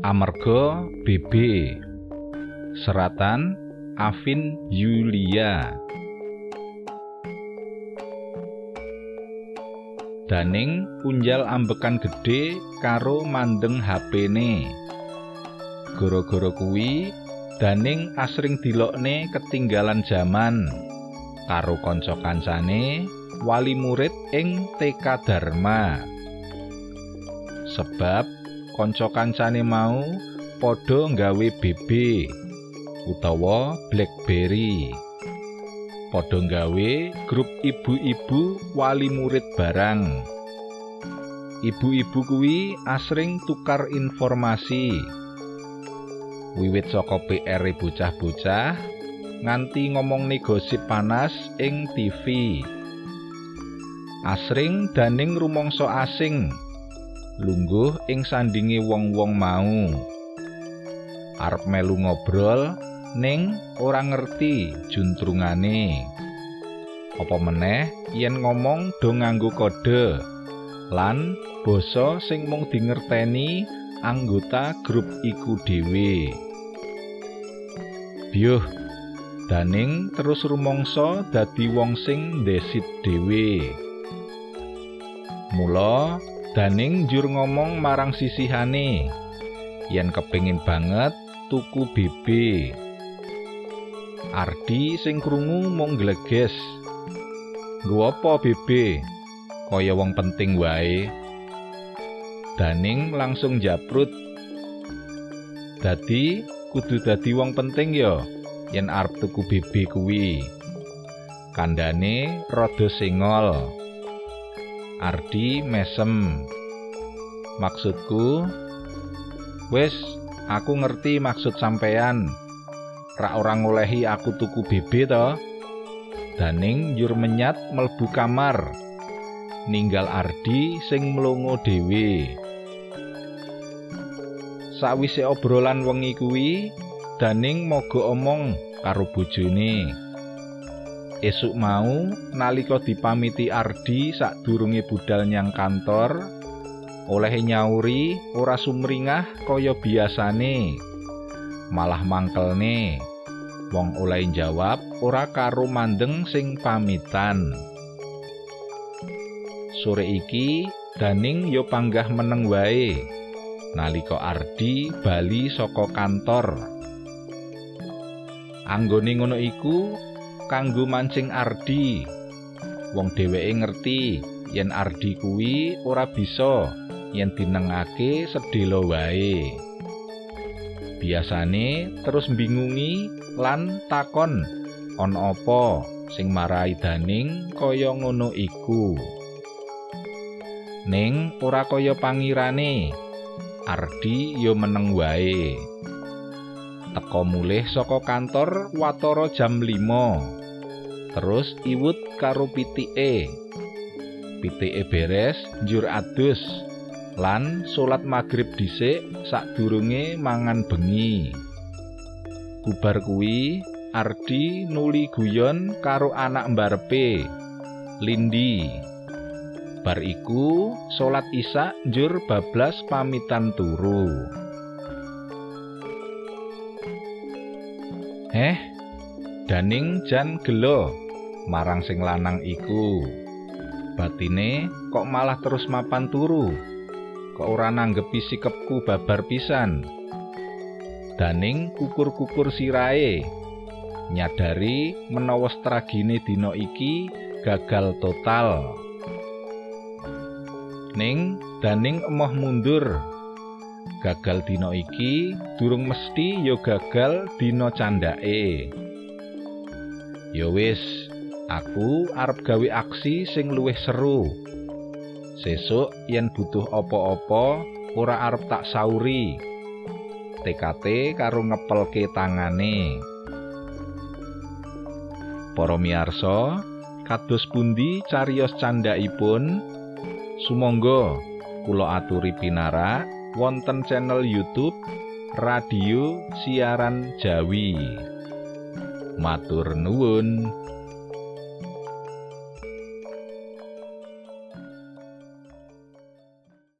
amarga BB, seratan Afin Yulia, daning unjal ambekan gede karo mandeng HP-ne. Goro-goro kuwi daning asring dilokne ketinggalan jaman karo kanca-kancane wali murid ing TK Dharma. Sebab kanca-kancane mau padha nggawe BB utawa Bleckberry, padha nggawe grup ibu-ibu wali murid barang. Ibu-ibu kuwi asring tukar informasi wiwit saka PR-e bocah-bocah nganti ngomongne gosip panas ing TV. Asring daning rumangsa asing lungguh ing sandinge wong-wong mau, arep melu ngobrol ning ora ngerti juntrungane. Apa meneh yen ngomong do nganggo kode lan basa sing mung dingerteni anggota grup iku dhewe. Biyuh daning terus rumangsa dadi wong sing ndesit dhewe. Mula daning jur ngomong marang sisihane yen kepengin banget tuku BB. Ardi sing krungu mung gleges, "Nggo apa BB? Kaya wong penting wae." Daning langsung japrut, "Dadi kudu dadi wong penting ya yen arep tuku BB kuwi." Kandhane rada singol. Ardi mesem. "Maksudku, wes, aku ngerti maksud sampean. Rak ora ngolehi aku tuku BB to." Daning jur menyat mlebu kamar, ninggal Ardi sing mlongo dhewe. Sawise obrolan wengi kuwi, daning mogo omong karo bojone. Esuk mau nalika dipamiti Ardi sadurunge budal nyang kantor, olehe nyauri ora sumringah kaya biasane, malah mangkelne. Wong oleh jawab ora karo mandeng sing pamitan. Sore iki daning yo panggah meneng wae nalika Ardi bali saka kantor. Anggone ngono iku kanggo mancing Ardi. Wong dheweke ngerti yen Ardi kuwi ora bisa yen dinengake sedhela wae. Biasane terus bingungi lan takon on apa sing marai daning kaya ngono iku. Ning ora kaya pangirane, Ardi yo meneng wae. Teko mulih saka kantor watara jam 5. Terus iwut karo pitike. Pitike beres njur adus lan salat magrib dhisik sadurunge mangan bengi. Bubar kuwi Ardi nuli guyon karo anak mbarepe, Lindi. Bar iku salat isya njur bablas pamitan turu. Daning jan gelo marang sing lanang iku. Batine kok malah terus mapan turu. Kok ora nanggepi sikepku babar pisan. Daning kukur-kukur sirahe, nyadari menawa stragine dina iki gagal total. Ning daning emoh mundur, gagal dina iki durung mesti yo gagal dina candhake. "Ya wis, aku arep gawe aksi sing luwih seru. Sesuk yen butuh apa-apa ora arep tak sauri." TKT karo ngepelke tangane. Para miyarsa, kados pundi cariyos candhaipun? Sumangga kula aturi pinarak wonten channel YouTube Radio Siaran Jawi. Matur nuwun.